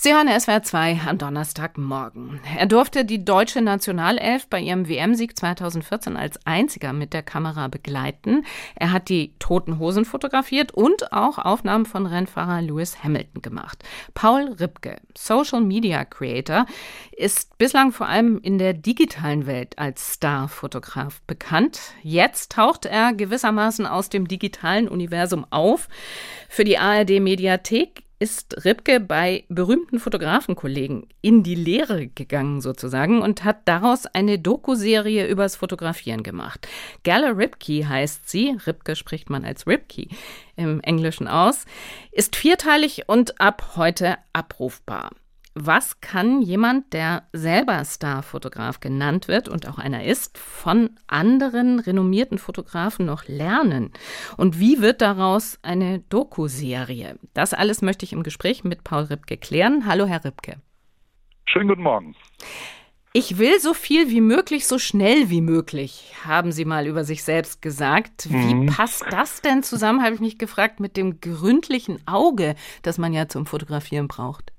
Sie hören SWR 2 am Donnerstagmorgen. Er durfte die deutsche Nationalelf bei ihrem WM-Sieg 2014 als einziger mit der Kamera begleiten. Er hat die Toten Hosen fotografiert und auch Aufnahmen von Rennfahrer Lewis Hamilton gemacht. Paul Ripke, Social Media Creator, ist bislang vor allem in der digitalen Welt als Starfotograf bekannt. Jetzt taucht er gewissermaßen aus dem digitalen Universum auf. Für die ARD Mediathek ist Ripke bei berühmten Fotografenkollegen in die Lehre gegangen sozusagen und hat daraus eine Doku-Serie übers Fotografieren gemacht. Galleripke heißt sie, Ripke spricht man als Ripke im Englischen aus, ist vierteilig und ab heute abrufbar. Was kann jemand, der selber Starfotograf genannt wird und auch einer ist, von anderen renommierten Fotografen noch lernen? Und wie wird daraus eine Doku-Serie? Das alles möchte ich im Gespräch mit Paul Ripke klären. Hallo, Herr Ripke. Schönen guten Morgen. Ich will so viel wie möglich, so schnell wie möglich, haben Sie mal über sich selbst gesagt. Wie passt das denn zusammen, habe ich mich gefragt, mit dem gründlichen Auge, das man ja zum Fotografieren braucht?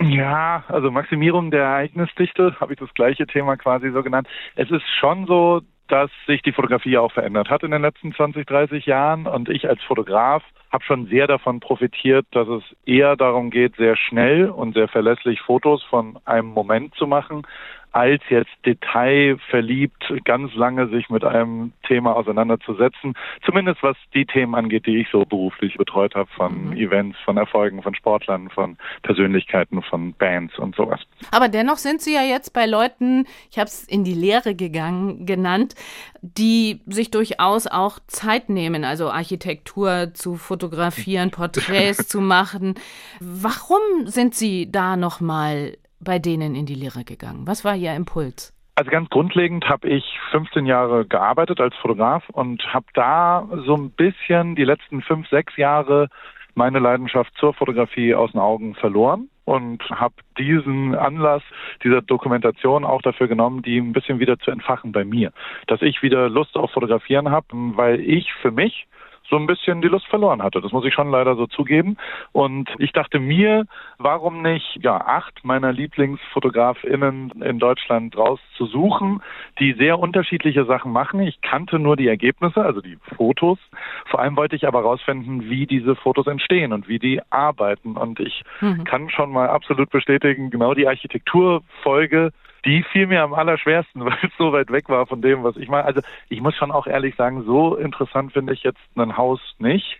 Ja, also Maximierung der Ereignisdichte, habe ich das gleiche Thema quasi so genannt. Es ist schon so, dass sich die Fotografie auch verändert hat in den letzten 20, 30 Jahren. Und ich als Fotograf habe schon sehr davon profitiert, dass es eher darum geht, sehr schnell und sehr verlässlich Fotos von einem Moment zu machen, als jetzt detailverliebt ganz lange sich mit einem Thema auseinanderzusetzen. Zumindest was die Themen angeht, die ich so beruflich betreut habe, von Events, von Erfolgen, von Sportlern, von Persönlichkeiten, von Bands und sowas. Aber dennoch sind Sie ja jetzt bei Leuten, ich habe es in die Lehre gegangen genannt, die sich durchaus auch Zeit nehmen, also Architektur zu fotografieren, Porträts zu machen. Warum sind Sie da nochmal bei denen in die Lehre gegangen? Was war Ihr Impuls? Also ganz grundlegend habe ich 15 Jahre gearbeitet als Fotograf und habe da so ein bisschen die letzten 5, 6 Jahre meine Leidenschaft zur Fotografie aus den Augen verloren und habe diesen Anlass dieser Dokumentation auch dafür genommen, die ein bisschen wieder zu entfachen bei mir. Dass ich wieder Lust auf Fotografieren habe, weil ich für mich so ein bisschen die Lust verloren hatte. Das muss ich schon leider so zugeben. Und ich dachte mir, warum nicht 8 meiner LieblingsfotografInnen in Deutschland rauszusuchen, die sehr unterschiedliche Sachen machen. Ich kannte nur die Ergebnisse, also die Fotos. Vor allem wollte ich aber rausfinden, wie diese Fotos entstehen und wie die arbeiten. Und ich kann schon mal absolut bestätigen, genau die Architekturfolge, die fiel mir am allerschwersten, weil es so weit weg war von dem, was ich mache. Also ich muss schon auch ehrlich sagen, so interessant finde ich jetzt ein Haus nicht.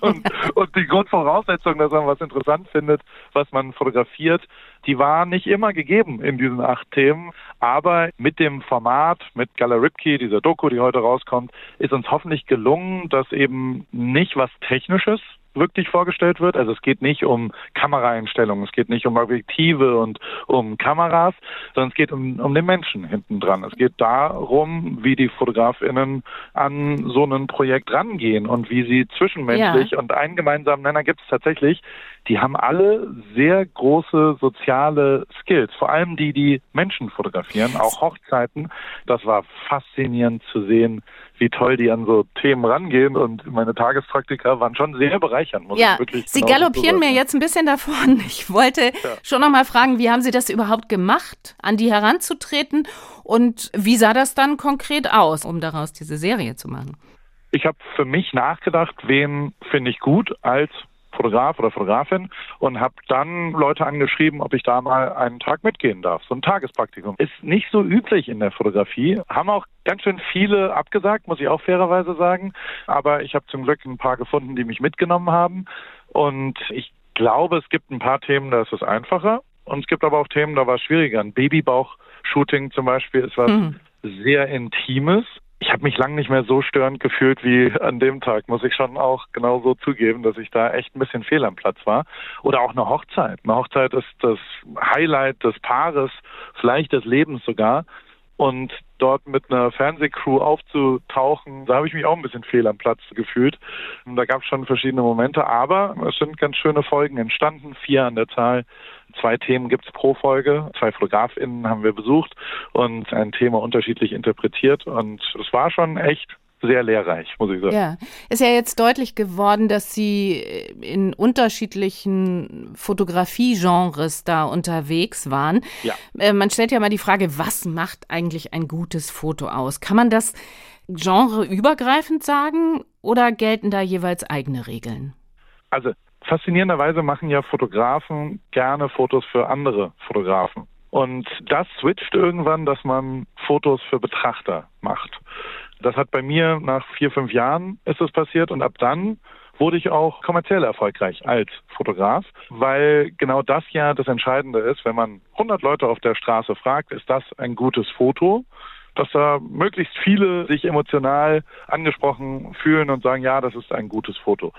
und die Grundvoraussetzung, dass man was interessant findet, was man fotografiert, die war nicht immer gegeben in diesen 8 Themen. Aber mit dem Format, mit Galleripke, dieser Doku, die heute rauskommt, ist uns hoffentlich gelungen, dass eben nicht was Technisches wirklich vorgestellt wird. Also es geht nicht um Kameraeinstellungen, es geht nicht um Objektive und um Kameras, sondern es geht um den Menschen hinten dran. Es geht darum, wie die FotografInnen an so ein Projekt rangehen und wie sie zwischenmenschlich und einen gemeinsamen Nenner gibt es tatsächlich. Die haben alle sehr große soziale Skills, vor allem die Menschen fotografieren, auch Hochzeiten. Das war faszinierend zu sehen, wie toll die an so Themen rangehen, und meine Tagespraktika waren schon sehr bereichernd. Sie genau galoppieren mir jetzt ein bisschen davon. Ich wollte schon noch mal fragen, wie haben Sie das überhaupt gemacht, an die heranzutreten, und wie sah das dann konkret aus, um daraus diese Serie zu machen? Ich habe für mich nachgedacht, wen finde ich gut als Fotograf oder Fotografin, und habe dann Leute angeschrieben, ob ich da mal einen Tag mitgehen darf. So ein Tagespraktikum. Ist nicht so üblich in der Fotografie. Haben auch ganz schön viele abgesagt, muss ich auch fairerweise sagen. Aber ich habe zum Glück ein paar gefunden, die mich mitgenommen haben. Und ich glaube, es gibt ein paar Themen, da ist es einfacher. Und es gibt aber auch Themen, da war es schwieriger. Ein Babybauch-Shooting zum Beispiel ist was sehr Intimes. Ich habe mich lange nicht mehr so störend gefühlt wie an dem Tag, muss ich schon auch genauso zugeben, dass ich da echt ein bisschen fehl am Platz war. Oder auch eine Hochzeit. Eine Hochzeit ist das Highlight des Paares, vielleicht des Lebens sogar. Und dort mit einer Fernsehcrew aufzutauchen, da habe ich mich auch ein bisschen fehl am Platz gefühlt. Und da gab es schon verschiedene Momente, aber es sind ganz schöne Folgen entstanden, 4 an der Zahl. 2 Themen gibt es pro Folge, 2 FotografInnen haben wir besucht und ein Thema unterschiedlich interpretiert, und es war schon echt sehr lehrreich, muss ich sagen. Ja, ist ja jetzt deutlich geworden, dass Sie in unterschiedlichen Fotografie-Genres da unterwegs waren. Ja. Man stellt ja mal die Frage, was macht eigentlich ein gutes Foto aus? Kann man das genreübergreifend sagen oder gelten da jeweils eigene Regeln? Also faszinierenderweise machen ja Fotografen gerne Fotos für andere Fotografen. Und das switcht irgendwann, dass man Fotos für Betrachter macht. Das hat bei mir nach 4-5 Jahren ist es passiert und ab dann wurde ich auch kommerziell erfolgreich als Fotograf, weil genau das ja das Entscheidende ist, wenn man 100 Leute auf der Straße fragt, ist das ein gutes Foto, dass da möglichst viele sich emotional angesprochen fühlen und sagen, ja, das ist ein gutes Foto.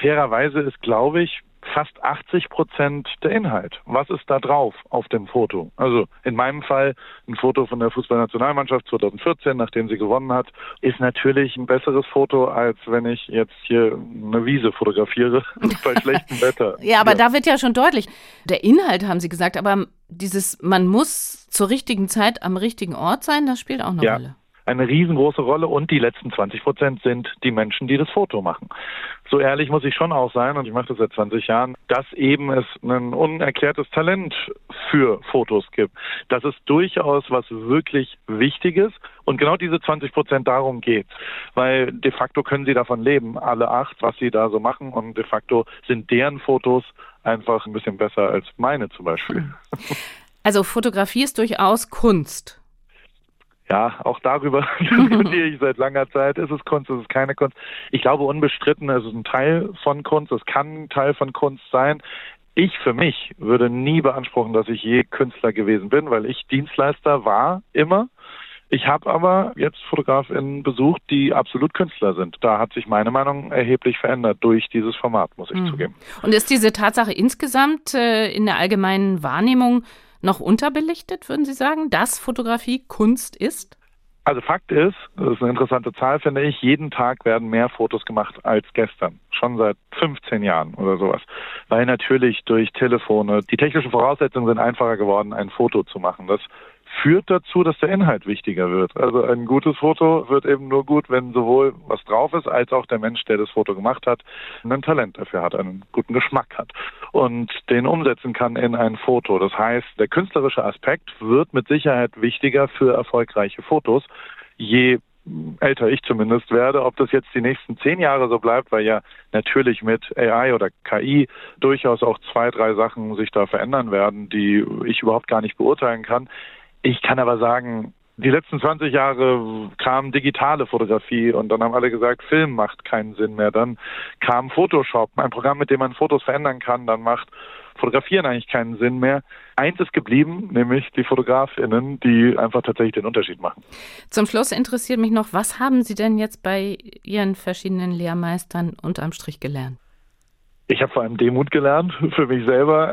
Fairerweise ist, glaube ich, fast 80% der Inhalt. Was ist da drauf auf dem Foto? Also in meinem Fall ein Foto von der Fußballnationalmannschaft 2014, nachdem sie gewonnen hat, ist natürlich ein besseres Foto, als wenn ich jetzt hier eine Wiese fotografiere bei schlechtem Wetter. Ja, aber da wird ja schon deutlich, der Inhalt haben Sie gesagt, aber dieses, man muss zur richtigen Zeit am richtigen Ort sein, das spielt auch eine Rolle. Eine riesengroße Rolle und die letzten 20% sind die Menschen, die das Foto machen. So ehrlich muss ich schon auch sein, und ich mache das seit 20 Jahren, dass eben es ein unerklärtes Talent für Fotos gibt. Das ist durchaus was wirklich Wichtiges und genau diese 20%, darum geht's. Weil de facto können sie davon leben, alle 8, was sie da so machen, und de facto sind deren Fotos einfach ein bisschen besser als meine zum Beispiel. Also Fotografie ist durchaus Kunst. Ja, auch darüber diskutiere ich seit langer Zeit. Ist es Kunst, ist es keine Kunst? Ich glaube, unbestritten, es ist ein Teil von Kunst, es kann ein Teil von Kunst sein. Ich für mich würde nie beanspruchen, dass ich je Künstler gewesen bin, weil ich Dienstleister war immer. Ich habe aber jetzt FotografInnen besucht, die absolut Künstler sind. Da hat sich meine Meinung erheblich verändert durch dieses Format, muss ich zugeben. Und ist diese Tatsache insgesamt in der allgemeinen Wahrnehmung noch unterbelichtet, würden Sie sagen, dass Fotografie Kunst ist? Also Fakt ist, das ist eine interessante Zahl, finde ich, jeden Tag werden mehr Fotos gemacht als gestern. Schon seit 15 Jahren oder sowas. Weil natürlich durch Telefone, die technischen Voraussetzungen sind einfacher geworden, ein Foto zu machen. Das führt dazu, dass der Inhalt wichtiger wird. Also ein gutes Foto wird eben nur gut, wenn sowohl was drauf ist, als auch der Mensch, der das Foto gemacht hat, ein Talent dafür hat, einen guten Geschmack hat und den umsetzen kann in ein Foto. Das heißt, der künstlerische Aspekt wird mit Sicherheit wichtiger für erfolgreiche Fotos, je älter ich zumindest werde. Ob das jetzt die nächsten 10 Jahre so bleibt, weil ja natürlich mit AI oder KI durchaus auch 2-3 Sachen sich da verändern werden, die ich überhaupt gar nicht beurteilen kann. Ich kann aber sagen, die letzten 20 Jahre kam digitale Fotografie und dann haben alle gesagt, Film macht keinen Sinn mehr. Dann kam Photoshop, ein Programm, mit dem man Fotos verändern kann, dann macht Fotografieren eigentlich keinen Sinn mehr. Eins ist geblieben, nämlich die FotografInnen, die einfach tatsächlich den Unterschied machen. Zum Schluss interessiert mich noch, was haben Sie denn jetzt bei Ihren verschiedenen Lehrmeistern unterm Strich gelernt? Ich habe vor allem Demut gelernt für mich selber.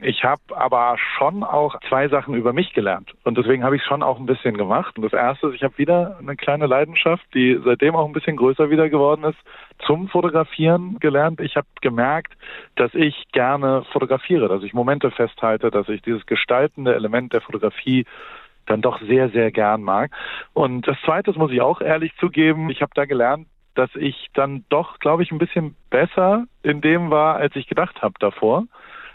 Ich habe aber schon auch 2 Sachen über mich gelernt. Und deswegen habe ich schon auch ein bisschen gemacht. Und das Erste ist, ich habe wieder eine kleine Leidenschaft, die seitdem auch ein bisschen größer wieder geworden ist, zum Fotografieren gelernt. Ich habe gemerkt, dass ich gerne fotografiere, dass ich Momente festhalte, dass ich dieses gestaltende Element der Fotografie dann doch sehr, sehr gern mag. Und das Zweite, das muss ich auch ehrlich zugeben, ich habe da gelernt, dass ich dann doch, glaube ich, ein bisschen besser in dem war, als ich gedacht habe davor,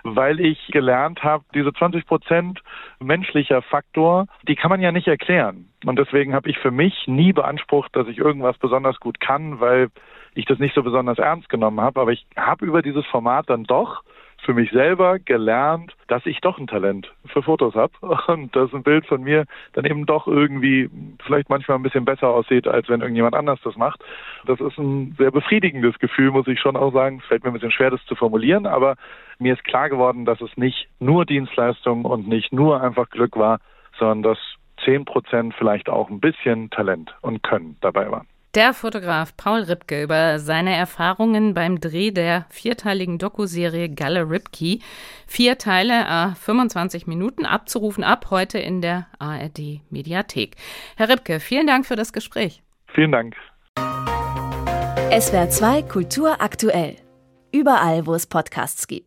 weil ich gelernt habe, diese 20% menschlicher Faktor, die kann man ja nicht erklären. Und deswegen habe ich für mich nie beansprucht, dass ich irgendwas besonders gut kann, weil ich das nicht so besonders ernst genommen habe. Aber ich habe über dieses Format dann doch für mich selber gelernt, dass ich doch ein Talent für Fotos habe und dass ein Bild von mir dann eben doch irgendwie vielleicht manchmal ein bisschen besser aussieht, als wenn irgendjemand anders das macht. Das ist ein sehr befriedigendes Gefühl, muss ich schon auch sagen. Es fällt mir ein bisschen schwer, das zu formulieren, aber mir ist klar geworden, dass es nicht nur Dienstleistung und nicht nur einfach Glück war, sondern dass 10% vielleicht auch ein bisschen Talent und Können dabei waren. Der Fotograf Paul Ripke über seine Erfahrungen beim Dreh der 4-teiligen Dokuserie Galleripke. 4 Teile, 25 Minuten, abzurufen ab heute in der ARD Mediathek. Herr Ripke, vielen Dank für das Gespräch. Vielen Dank. SWR 2 Kultur aktuell. Überall, wo es Podcasts gibt.